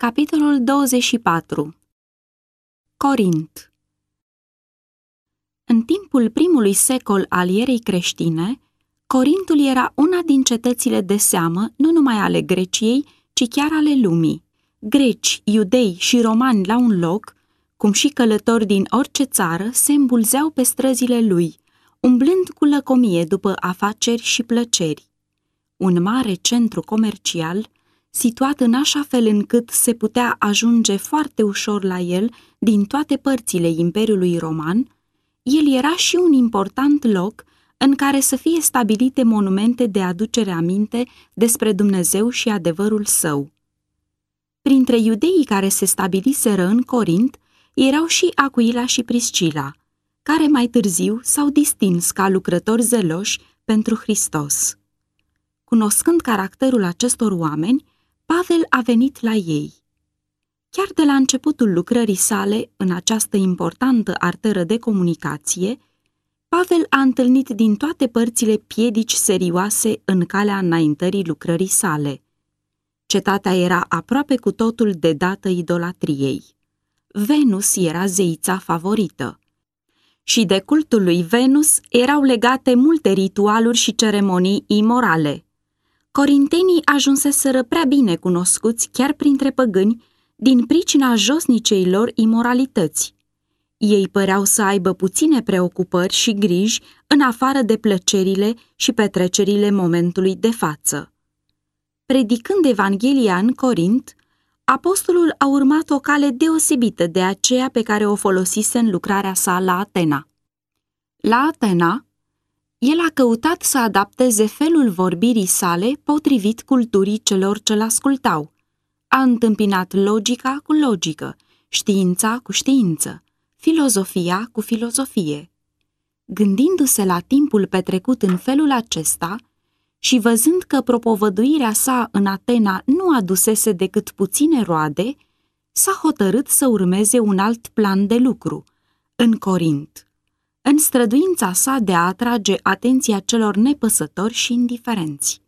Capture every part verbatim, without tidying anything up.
Capitolul douăzeci și patru. Corint. În timpul primului secol al erei creștine, Corintul era una din cetățile de seamă nu numai ale Greciei, ci chiar ale lumii. Greci, iudei și romani la un loc, cum și călători din orice țară, se îmbulzeau pe străzile lui, umblând cu lăcomie după afaceri și plăceri. Un mare centru comercial, situat în așa fel încât se putea ajunge foarte ușor la el din toate părțile Imperiului Roman, el era și un important loc în care să fie stabilite monumente de aducere aminte despre Dumnezeu și adevărul său. Printre iudeii care se stabiliseră în Corint erau și Acuila și Priscila, care mai târziu s-au distins ca lucrători zeloși pentru Hristos. Cunoscând caracterul acestor oameni, Pavel a venit la ei. Chiar de la începutul lucrării sale în această importantă arteră de comunicație, Pavel a întâlnit din toate părțile piedici serioase în calea înaintării lucrării sale. Cetatea era aproape cu totul dedată idolatriei. Venus era zeița favorită. Și de cultul lui Venus erau legate multe ritualuri și ceremonii imorale. Corintenii ajunseseră prea bine cunoscuți chiar printre păgâni din pricina josnicei lor imoralități. Ei păreau să aibă puține preocupări și griji în afară de plăcerile și petrecerile momentului de față. Predicând Evanghelia în Corint, apostolul a urmat o cale deosebită de aceea pe care o folosise în lucrarea sa la Atena. La Atena, el a căutat să adapteze felul vorbirii sale potrivit culturii celor ce-l ascultau. A întâmpinat logica cu logică, știința cu știință, filozofia cu filozofie. Gândindu-se la timpul petrecut în felul acesta și văzând că propovăduirea sa în Atena nu adusese decât puține roade, s-a hotărât să urmeze un alt plan de lucru, în Corint, în străduința sa de a atrage atenția celor nepăsători și indiferenți.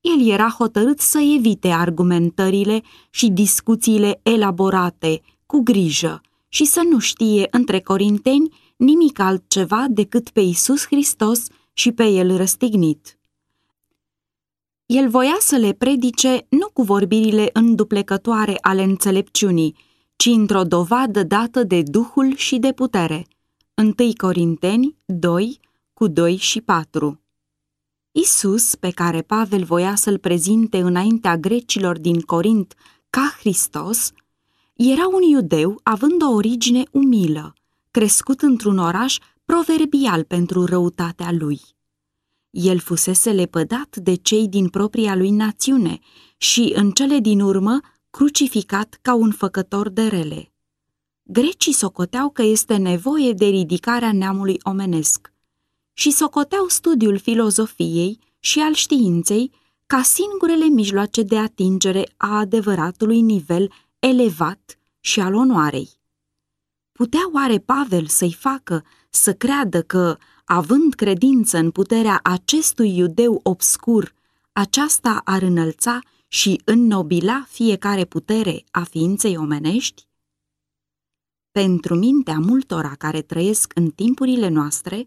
El era hotărât să evite argumentările și discuțiile elaborate, cu grijă, și să nu știe între corinteni nimic altceva decât pe Isus Hristos și pe el răstignit. El voia să le predice nu cu vorbirile înduplecătoare ale înțelepciunii, ci într-o dovadă dată de Duhul și de putere. întâi Corinteni doi, cu doi și patru. Isus, pe care Pavel voia să-l prezinte înaintea grecilor din Corint ca Hristos, era un iudeu având o origine umilă, crescut într-un oraș proverbial pentru răutatea lui. El fusese lepădat de cei din propria lui națiune și, în cele din urmă, crucificat ca un făcător de rele. Grecii socoteau că este nevoie de ridicarea neamului omenesc și socoteau studiul filozofiei și al științei ca singurele mijloace de atingere a adevăratului nivel elevat și al onoarei. Putea oare Pavel să-i facă să creadă că, având credință în puterea acestui iudeu obscur, aceasta ar înălța și înnobila fiecare putere a ființei omenești? Pentru mintea multora care trăiesc în timpurile noastre,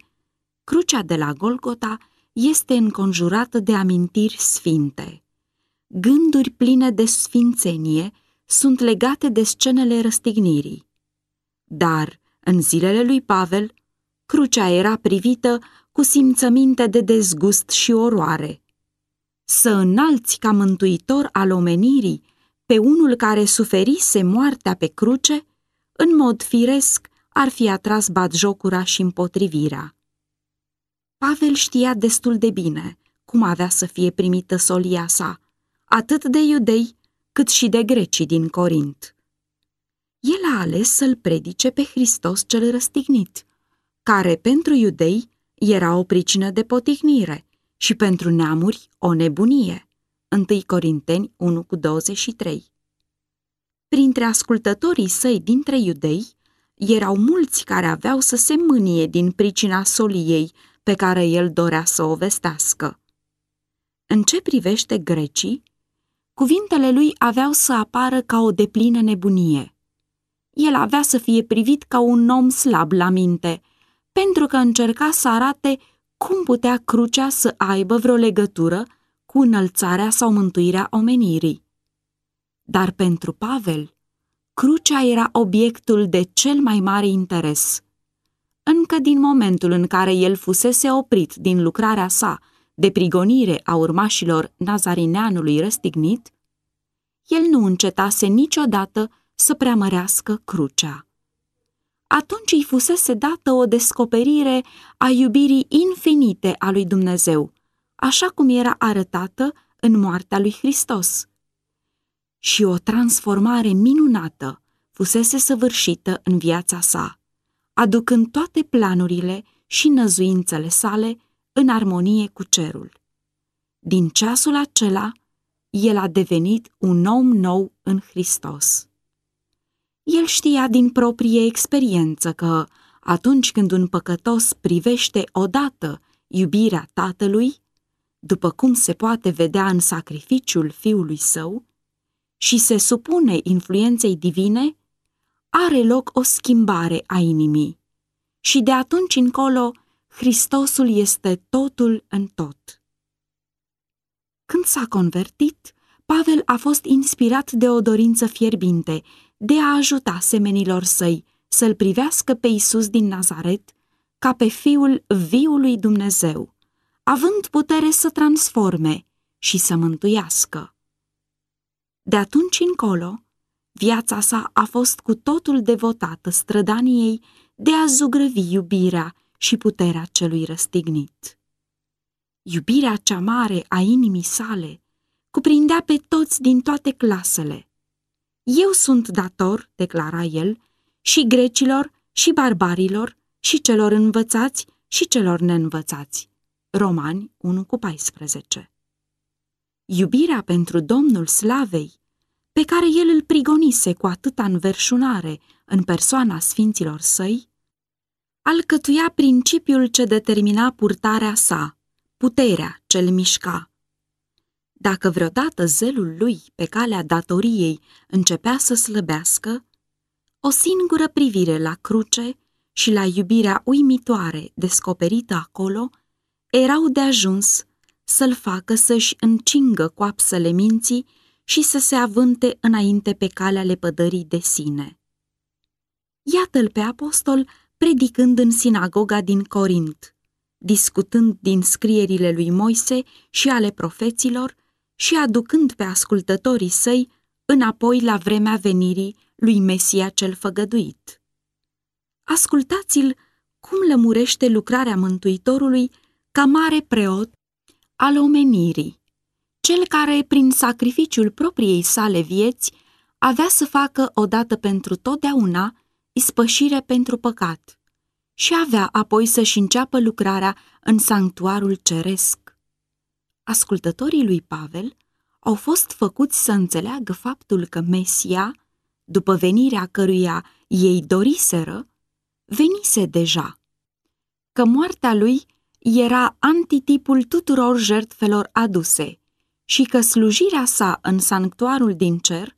crucea de la Golgota este înconjurată de amintiri sfinte. Gânduri pline de sfințenie sunt legate de scenele răstignirii. Dar, în zilele lui Pavel, crucea era privită cu simțăminte de dezgust și oroare. Să înalți ca mântuitor al omenirii pe unul care suferise moartea pe cruce, în mod firesc ar fi atras batjocura și împotrivirea. Pavel știa destul de bine cum avea să fie primită solia sa, atât de iudei cât și de grecii din Corint. El a ales să-l predice pe Hristos cel răstignit, care pentru iudei era o pricină de poticnire și pentru neamuri o nebunie. întâi Corinteni unu cu douăzeci și trei. Printre ascultătorii săi dintre iudei, erau mulți care aveau să se mânie din pricina soliei pe care el dorea să o vestească. În ce privește grecii, Cuvintele lui aveau să apară ca o deplină nebunie. El avea să fie privit ca un om slab la minte, pentru că încerca să arate cum putea crucea să aibă vreo legătură cu înălțarea sau mântuirea omenirii. Dar pentru Pavel, crucea era obiectul de cel mai mare interes. Încă din momentul în care el fusese oprit din lucrarea sa de prigonire a urmașilor nazarineanului răstignit, el nu încetase niciodată să preamărească crucea. Atunci îi fusese dată o descoperire a iubirii infinite a lui Dumnezeu, așa cum era arătată în moartea lui Hristos. Și o transformare minunată fusese săvârșită în viața sa, aducând toate planurile și năzuințele sale în armonie cu cerul. Din ceasul acela, el a devenit un om nou în Hristos. El știa din proprie experiență că, atunci când un păcătos privește odată iubirea Tatălui, după cum se poate vedea în sacrificiul Fiului Său, și se supune influenței divine, are loc o schimbare a inimii. Și de atunci încolo, Hristosul este totul în tot. Când s-a convertit, Pavel a fost inspirat de o dorință fierbinte de a ajuta semenilor săi să-l privească pe Isus din Nazaret ca pe Fiul viului Dumnezeu, având putere să transforme și să mântuiască. De atunci încolo, viața sa a fost cu totul devotată strădaniei de a zugrăvi iubirea și puterea celui răstignit. Iubirea cea mare a inimii sale cuprindea pe toți din toate clasele. Eu sunt dator, declara el, și grecilor, și barbarilor, și celor învățați, și celor neînvățați. Romani unu paisprezece. Iubirea pentru Domnul Slavei, pe care el îl prigonise cu atâta înverșunare în persoana sfinților săi, alcătuia principiul ce determina purtarea sa, puterea ce-l mișca. Dacă vreodată zelul lui pe calea datoriei începea să slăbească, o singură privire la cruce și la iubirea uimitoare descoperită acolo erau de ajuns să-l facă să-și încingă coapsele minții și să se avânte înainte pe calea lepădării de sine. Iată-l pe apostol predicând în sinagoga din Corint, discutând din scrierile lui Moise și ale profeților și aducând pe ascultătorii săi înapoi la vremea venirii lui Mesia cel făgăduit. Ascultați-l cum lămurește lucrarea Mântuitorului ca mare preot al omenirii, cel care, prin sacrificiul propriei sale vieți, avea să facă odată pentru totdeauna ispășire pentru păcat și avea apoi să-și înceapă lucrarea în sanctuarul ceresc. Ascultătorii lui Pavel au fost făcuți să înțeleagă faptul că Mesia, după venirea căruia ei doriseră, venise deja, că moartea lui era antitipul tuturor jertfelor aduse și că slujirea sa în sanctuarul din cer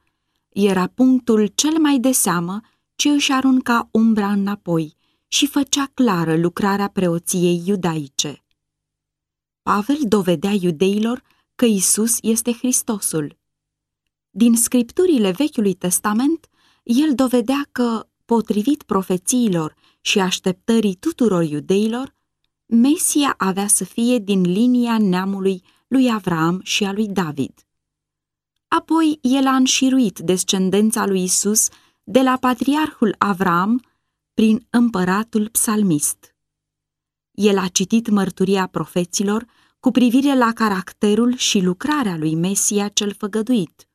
era punctul cel mai de seamă ce își arunca umbra înapoi și făcea clară lucrarea preoției iudaice. Pavel dovedea iudeilor că Isus este Hristosul. Din scripturile Vechiului Testament, el dovedea că, potrivit profețiilor și așteptării tuturor iudeilor, Mesia avea să fie din linia neamului lui Avram și a lui David. Apoi el a înșiruit descendența lui Isus de la patriarhul Avram prin împăratul psalmist. El a citit mărturia profeților cu privire la caracterul și lucrarea lui Mesia cel făgăduit,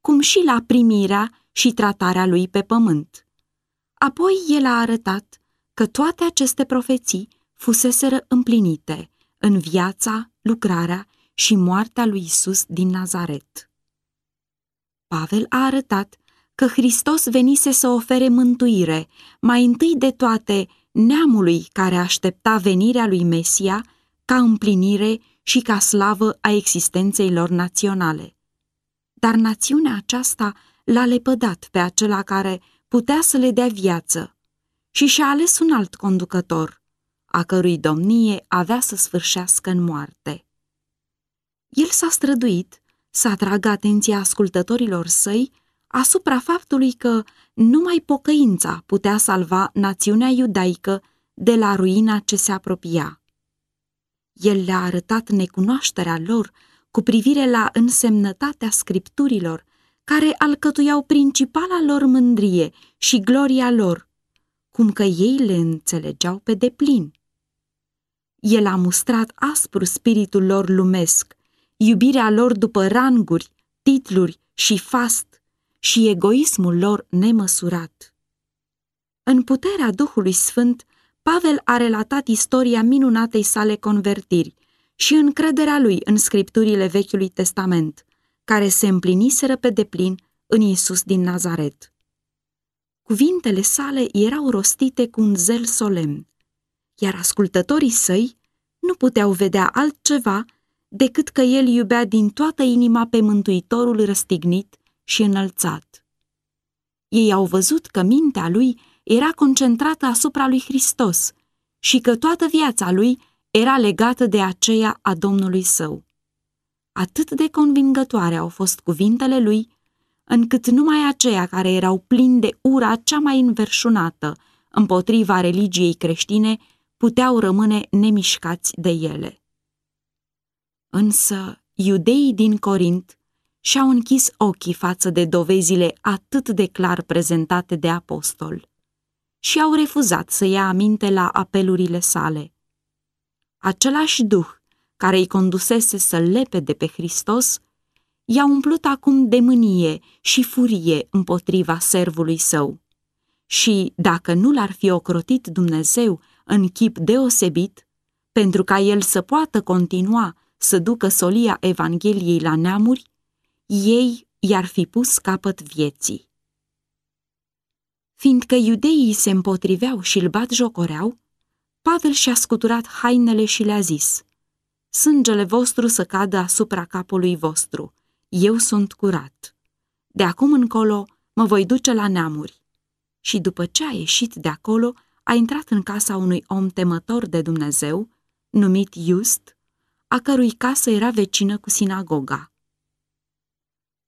cum și la primirea și tratarea lui pe pământ. Apoi el a arătat că toate aceste profeții fuseseră împlinite în viața, lucrarea și moartea lui Isus din Nazaret. Pavel a arătat că Hristos venise să ofere mântuire, mai întâi de toate neamului care aștepta venirea lui Mesia ca împlinire și ca slavă a existenței lor naționale. dar națiunea aceasta l-a lepădat pe acela care putea să le dea viață și și-a ales un alt conducător, a cărui domnie avea să sfârșească în moarte. El s-a străduit să atragă atenția ascultătorilor săi asupra faptului că numai pocăința putea salva națiunea iudaică de la ruina ce se apropia. El le-a arătat necunoașterea lor cu privire la însemnătatea scripturilor care alcătuiau principala lor mândrie și gloria lor, cum că ei le înțelegeau pe deplin. El a mustrat aspru spiritul lor lumesc, iubirea lor după ranguri, titluri și fast și egoismul lor nemăsurat. În puterea Duhului Sfânt, Pavel a relatat istoria minunatei sale convertiri și încrederea lui în scripturile Vechiului Testament, care se împliniseră pe deplin în Iisus din Nazaret. Cuvintele sale erau rostite cu un zel solemn, iar ascultătorii săi nu puteau vedea altceva decât că el iubea din toată inima pe Mântuitorul răstignit și înălțat. Ei au văzut că mintea lui era concentrată asupra lui Hristos și că toată viața lui era legată de aceea a Domnului său. Atât de convingătoare au fost cuvintele lui, încât numai aceia care erau plini de ura cea mai înverșunată împotriva religiei creștine puteau rămâne nemișcați de ele. Însă iudeii din Corint și-au închis ochii față de dovezile atât de clar prezentate de apostol și au refuzat să ia aminte la apelurile sale. Același duh care îi condusese să-l lepede pe Hristos i-a umplut acum de mânie și furie împotriva servului său și, dacă nu l-ar fi ocrotit Dumnezeu în chip deosebit, pentru ca el să poată continua să ducă solia Evangheliei la neamuri, ei i-ar fi pus capăt vieții. Fiindcă iudeii se împotriveau și îl batjocoreau, Pavel și-a scuturat hainele și le-a zis: "Sângele vostru să cadă asupra capului vostru, eu sunt curat. De acum încolo mă voi duce la neamuri." Și după ce a ieșit de acolo, a intrat în casa unui om temător de Dumnezeu, numit Iust, a cărui casă era vecină cu sinagoga.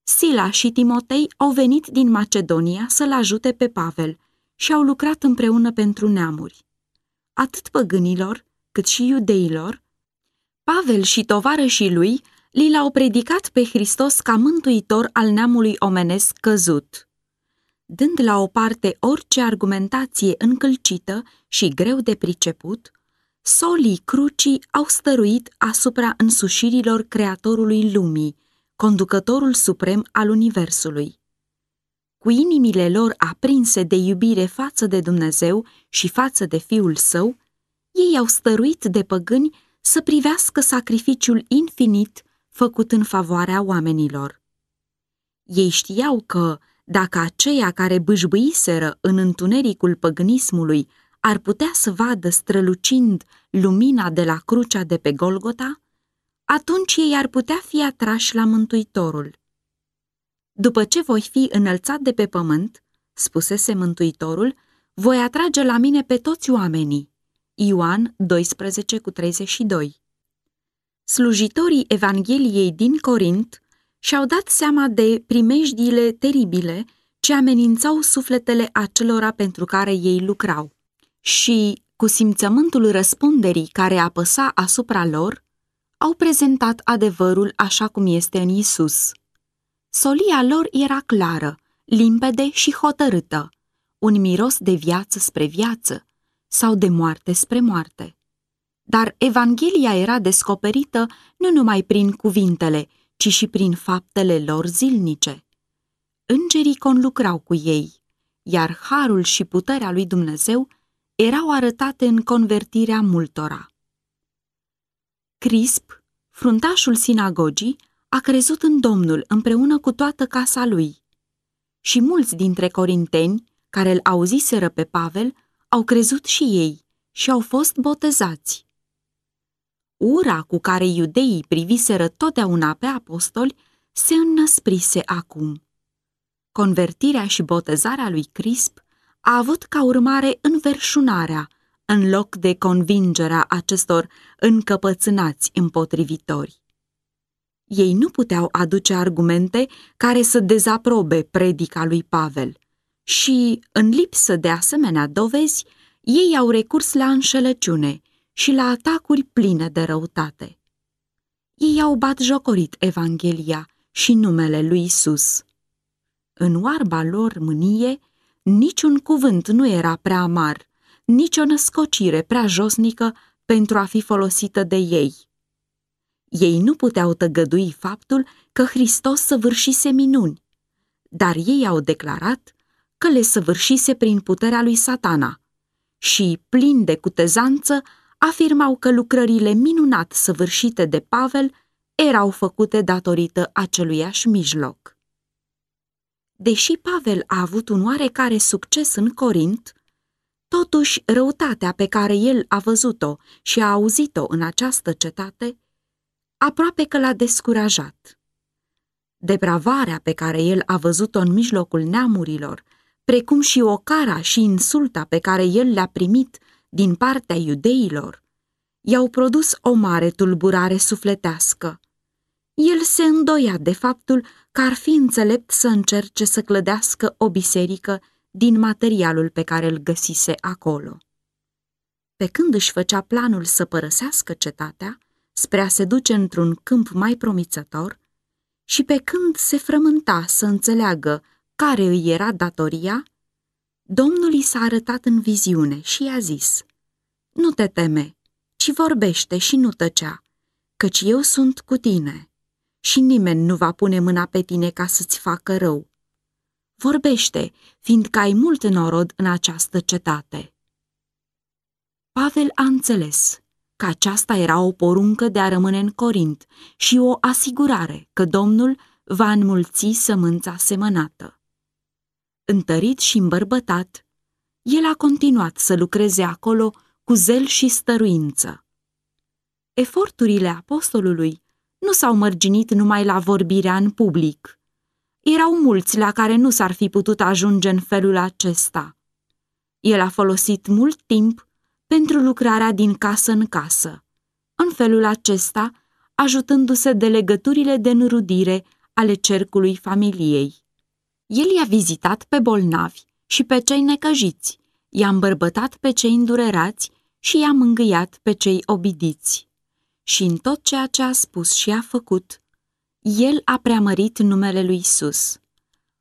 Sila și Timotei au venit din Macedonia să-l ajute pe Pavel și au lucrat împreună pentru neamuri. Atât păgânilor, cât și iudeilor, Pavel și tovarășii lui li l-au predicat pe Hristos ca mântuitor al neamului omenesc căzut. Dând la o parte orice argumentație încălcită și greu de priceput, solii crucii au stăruit asupra însușirilor Creatorului lumii, conducătorul suprem al universului. Cu inimile lor aprinse de iubire față de Dumnezeu și față de Fiul Său, ei au stăruit de păgâni să privească sacrificiul infinit făcut în favoarea oamenilor. Ei știau că, dacă aceia care bâjbâiseră în întunericul păgânismului ar putea să vadă strălucind lumina de la crucea de pe Golgota, atunci ei ar putea fi atrași la Mântuitorul. "După ce voi fi înălțat de pe pământ," spusese Mântuitorul, "voi atrage la mine pe toți oamenii." Ioan doisprezece cu treizeci și doi. Slujitorii Evangheliei din Corint și-au dat seama de primejdiile teribile ce amenințau sufletele acelora pentru care ei lucrau și, cu simțământul răspunderii care apăsa asupra lor, au prezentat adevărul așa cum este în Isus. Solia lor era clară, limpede și hotărâtă, un miros de viață spre viață sau de moarte spre moarte. Dar Evanghelia era descoperită nu numai prin cuvintele, ci și prin faptele lor zilnice. Îngerii conlucrau cu ei, iar harul și puterea lui Dumnezeu erau arătate în convertirea multora. Crisp, fruntașul sinagogii, a crezut în Domnul împreună cu toată casa lui. Și mulți dintre corinteni, care îl auziseră pe Pavel, au crezut și ei și au fost botezați. Ura cu care iudeii priviseră totdeauna pe apostoli se înnăsprise acum. Convertirea și botezarea lui Crisp a avut ca urmare înverșunarea, în loc de convingerea acestor încăpățânați împotrivitori. Ei nu puteau aduce argumente care să dezaprobe predica lui Pavel și, în lipsă de asemenea dovezi, ei au recurs la înșelăciune și la atacuri pline de răutate. Ei au batjocorit Evanghelia și numele lui Isus. În oarba lor mânie, niciun cuvânt nu era prea amar, nici o născocire prea josnică pentru a fi folosită de ei. Ei nu puteau tăgădui faptul că Hristos săvârșise minuni, dar ei au declarat că le săvârșise prin puterea lui Satana și, plini de cutezanță, afirmau că lucrările minunat săvârșite de Pavel erau făcute datorită aceluiași mijloc. Deși Pavel a avut un oarecare succes în Corint, totuși răutatea pe care el a văzut-o și a auzit-o în această cetate aproape că l-a descurajat. Depravarea pe care el a văzut-o în mijlocul neamurilor, precum și ocara și insulta pe care el le-a primit din partea iudeilor, i-au produs o mare tulburare sufletească. El se îndoia de faptul că ar fi înțelept să încerce să clădească o biserică din materialul pe care îl găsise acolo. Pe când își făcea planul să părăsească cetatea, spre a se duce într-un câmp mai promițător, și pe când se frământa să înțeleagă care îi era datoria, Domnul i s-a arătat în viziune și i-a zis: „Nu te teme, ci vorbește și nu tăcea, căci eu sunt cu tine și nimeni nu va pune mâna pe tine ca să-ți facă rău. Vorbește, fiindcă ai mult norod în această cetate." Pavel a înțeles că aceasta era o poruncă de a rămâne în Corint și o asigurare că Domnul va înmulți sămânța semănată. Întărit și îmbărbătat, el a continuat să lucreze acolo cu zel și stăruință. Eforturile apostolului nu s-au mărginit numai la vorbirea în public. Erau mulți la care nu s-ar fi putut ajunge în felul acesta. El a folosit mult timp pentru lucrarea din casă în casă, în felul acesta ajutându-se de legăturile de înrudire ale cercului familiei. El i-a vizitat pe bolnavi și pe cei necăjiți, i-a îmbărbătat pe cei îndurerați și i-a mângâiat pe cei obidiți. Și în tot ceea ce a spus și a făcut, el a preamărit numele lui Isus.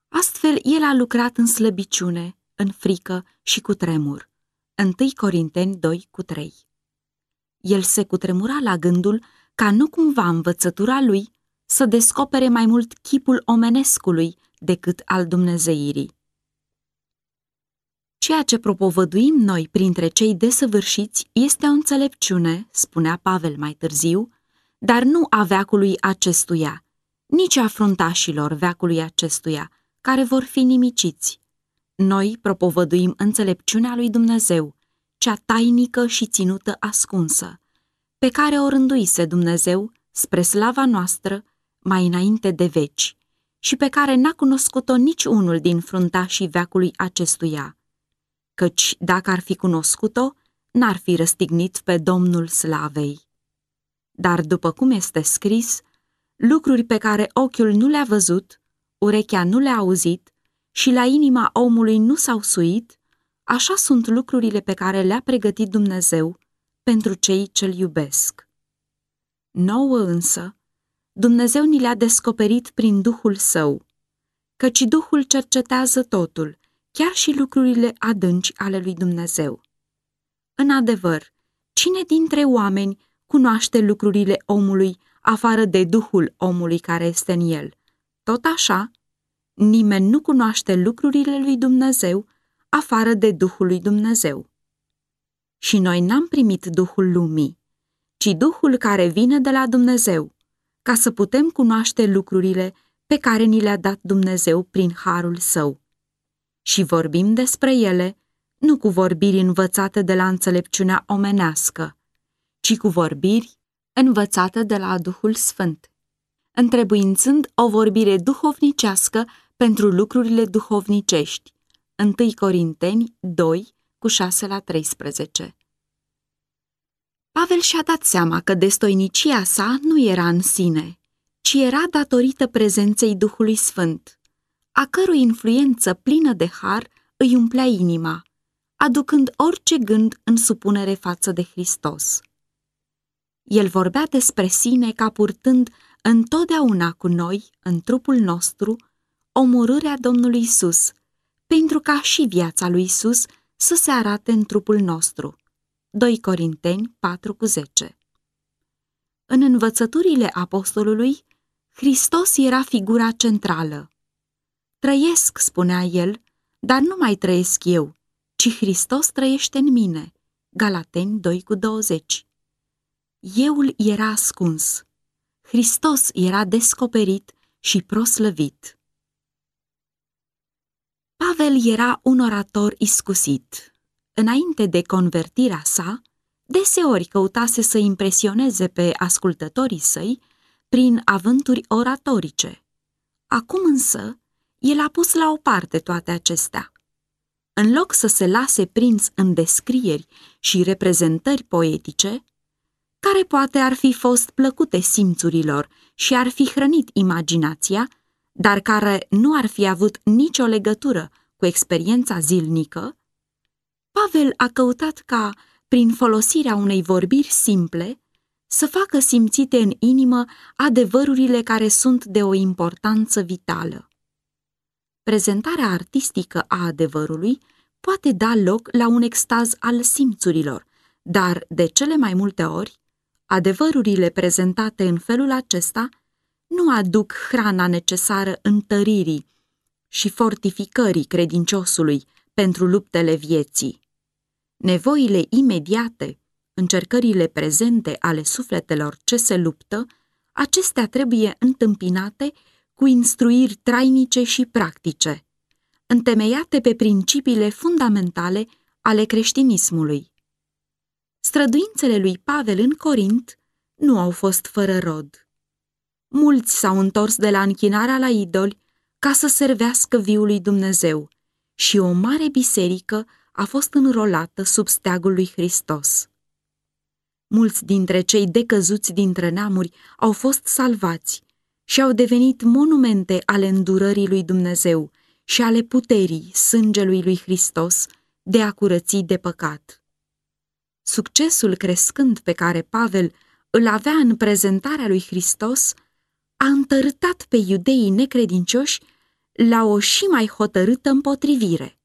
Astfel, el a lucrat în slăbiciune, în frică și cu tremur. întâi Corinteni doi cu trei. El se cutremura la gândul ca nu cumva învățătura lui să descopere mai mult chipul omenescului decât al dumnezeirii. Ceea ce propovăduim noi printre cei desăvârșiți este o înțelepciune, spunea Pavel mai târziu, dar nu a veacului acestuia, nici a fruntașilor veacului acestuia, care vor fi nimiciți. Noi propovăduim înțelepciunea lui Dumnezeu, cea tainică și ținută ascunsă, pe care o rânduise Dumnezeu spre slava noastră mai înainte de veci și pe care n-a cunoscut-o nici unul din fruntașii veacului acestuia, căci dacă ar fi cunoscut-o, n-ar fi răstignit pe Domnul Slavei. Dar după cum este scris, lucruri pe care ochiul nu le-a văzut, urechea nu le-a auzit și la inima omului nu s-au suit, așa sunt lucrurile pe care le-a pregătit Dumnezeu pentru cei ce-L iubesc. Nouă însă, Dumnezeu ni le-a descoperit prin Duhul Său, căci Duhul cercetează totul, chiar și lucrurile adânci ale lui Dumnezeu. În adevăr, cine dintre oameni cunoaște lucrurile omului afară de Duhul omului care este în el? Tot așa, nimeni nu cunoaște lucrurile lui Dumnezeu afară de Duhul lui Dumnezeu. Și noi n-am primit Duhul lumii, ci Duhul care vine de la Dumnezeu, ca să putem cunoaște lucrurile pe care ni le-a dat Dumnezeu prin harul Său. Și vorbim despre ele nu cu vorbiri învățate de la înțelepciunea omenească, ci cu vorbiri învățate de la Duhul Sfânt, întrebuințând o vorbire duhovnicească pentru lucrurile duhovnicești. întâi Corinteni doi, cu șase la treisprezece. Pavel și-a dat seama că destoinicia sa nu era în sine, ci era datorită prezenței Duhului Sfânt, a cărui influență plină de har îi umplea inima, aducând orice gând în supunere față de Hristos. El vorbea despre sine ca purtând întotdeauna cu noi, în trupul nostru, omorârea Domnului Isus, pentru ca și viața lui Isus să se arate în trupul nostru. doi Corinteni patru cu zece. În învățăturile apostolului, Hristos era figura centrală. Trăiesc, spunea el, dar nu mai trăiesc eu, ci Hristos trăiește în mine. Galateni doi cu douăzeci. Euul era ascuns. Hristos era descoperit și proslăvit. Pavel era un orator iscusit. Înainte de convertirea sa, deseori căutase să impresioneze pe ascultătorii săi prin avânturi oratorice. Acum însă, el a pus la o parte toate acestea. În loc să se lase prins în descrieri și reprezentări poetice, care poate ar fi fost plăcute simțurilor și ar fi hrănit imaginația, dar care nu ar fi avut nicio legătură cu experiența zilnică, Pavel a căutat ca, prin folosirea unei vorbiri simple, să facă simțite în inimă adevărurile care sunt de o importanță vitală. Prezentarea artistică a adevărului poate da loc la un extaz al simțurilor, dar, de cele mai multe ori, adevărurile prezentate în felul acesta nu aduc hrana necesară întăririi și fortificării credinciosului pentru luptele vieții. Nevoile imediate, încercările prezente ale sufletelor ce se luptă, acestea trebuie întâmpinate cu instruiri trainice și practice, întemeiate pe principiile fundamentale ale creștinismului. Străduințele lui Pavel în Corint nu au fost fără rod. Mulți s-au întors de la închinarea la idoli ca să servească viului Dumnezeu și o mare biserică a fost înrolată sub steagul lui Hristos. Mulți dintre cei decăzuți dintre neamuri au fost salvați și au devenit monumente ale îndurării lui Dumnezeu și ale puterii sângelui lui Hristos de a curăți de păcat. Succesul crescând pe care Pavel îl avea în prezentarea lui Hristos a întărâtat pe iudeii necredincioși la o și mai hotărâtă împotrivire.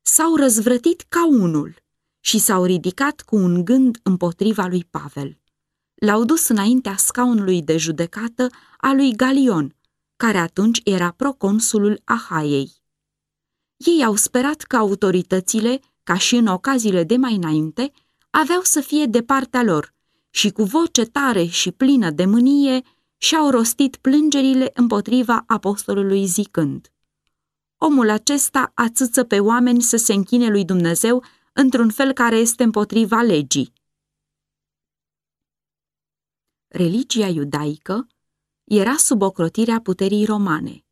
S-au răzvrătit ca unul și s-au ridicat cu un gând împotriva lui Pavel. L-au dus înaintea scaunului de judecată a lui Galion, care atunci era proconsulul Ahaiei. Ei au sperat că autoritățile, ca și în ocaziile de mai înainte, aveau să fie de partea lor și cu voce tare și plină de mânie și-au rostit plângerile împotriva apostolului zicând: omul acesta ațâță pe oameni să se închine lui Dumnezeu într-un fel care este împotriva legii. Religia iudaică era sub ocrotirea puterii romane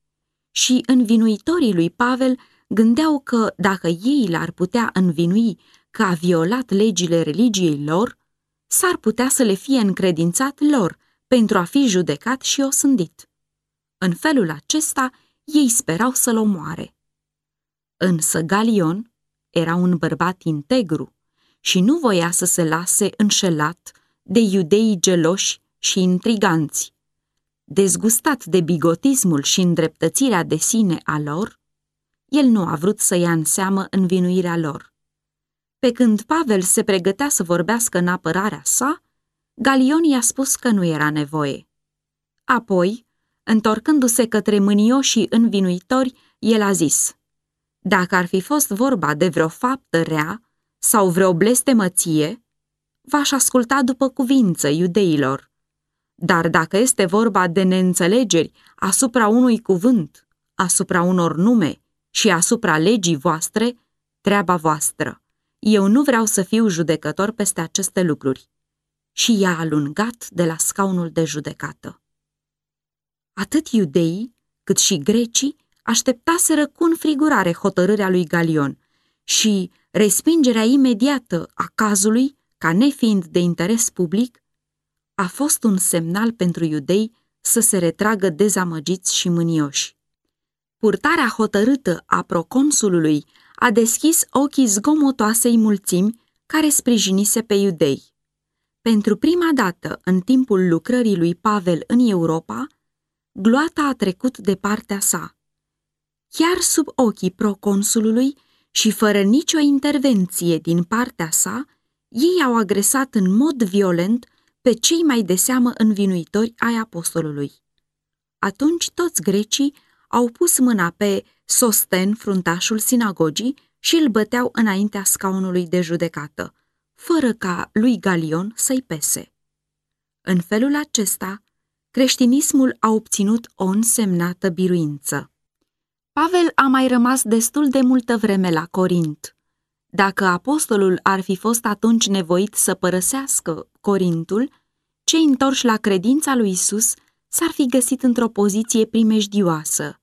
și învinuitorii lui Pavel gândeau că, dacă ei l-ar putea învinui că a violat legile religiei lor, s-ar putea să le fie încredințat lor pentru a fi judecat și osândit. În felul acesta, ei sperau să-l omoare. Însă Galion era un bărbat integru și nu voia să se lase înșelat de iudeii geloși și intriganți. Dezgustat de bigotismul și îndreptățirea de sine a lor, el nu a vrut să ia în seamă învinuirea lor. Pe când Pavel se pregătea să vorbească în apărarea sa, Galion i-a spus că nu era nevoie. Apoi, întorcându-se către mânioșii învinuitori, el a zis: dacă ar fi fost vorba de vreo faptă rea sau vreo blestemăție, v-aș asculta după cuvință, iudeilor. Dar dacă este vorba de neînțelegeri asupra unui cuvânt, asupra unor nume și asupra legii voastre, treaba voastră. Eu nu vreau să fiu judecător peste aceste lucruri. Și i-a alungat de la scaunul de judecată. Atât iudeii, cât și grecii așteptaseră cu înfrigurare hotărârea lui Galion și respingerea imediată a cazului, ca nefiind de interes public, a fost un semnal pentru iudei să se retragă dezamăgiți și mânioși. Purtarea hotărâtă a proconsulului a deschis ochii zgomotoasei mulțimi care sprijinise pe iudei. Pentru prima dată în timpul lucrării lui Pavel în Europa, gloata a trecut de partea sa. Chiar sub ochii proconsulului și fără nicio intervenție din partea sa, ei au agresat în mod violent pe cei mai de seamă învinuitori ai apostolului. Atunci toți grecii au pus mâna pe Sosten, fruntașul sinagogii, și îl băteau înaintea scaunului de judecată, fără ca lui Galion să-i pese. În felul acesta, creștinismul a obținut o însemnată biruință. Pavel a mai rămas destul de multă vreme la Corint. Dacă apostolul ar fi fost atunci nevoit să părăsească Corintul, cei întorși la credința lui Isus s-ar fi găsit într-o poziție primejdioasă.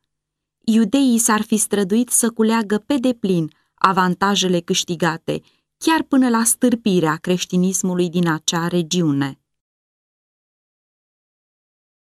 Iudeii s-ar fi străduit să culeagă pe deplin avantajele câștigate, chiar până la stârpirea creștinismului din acea regiune.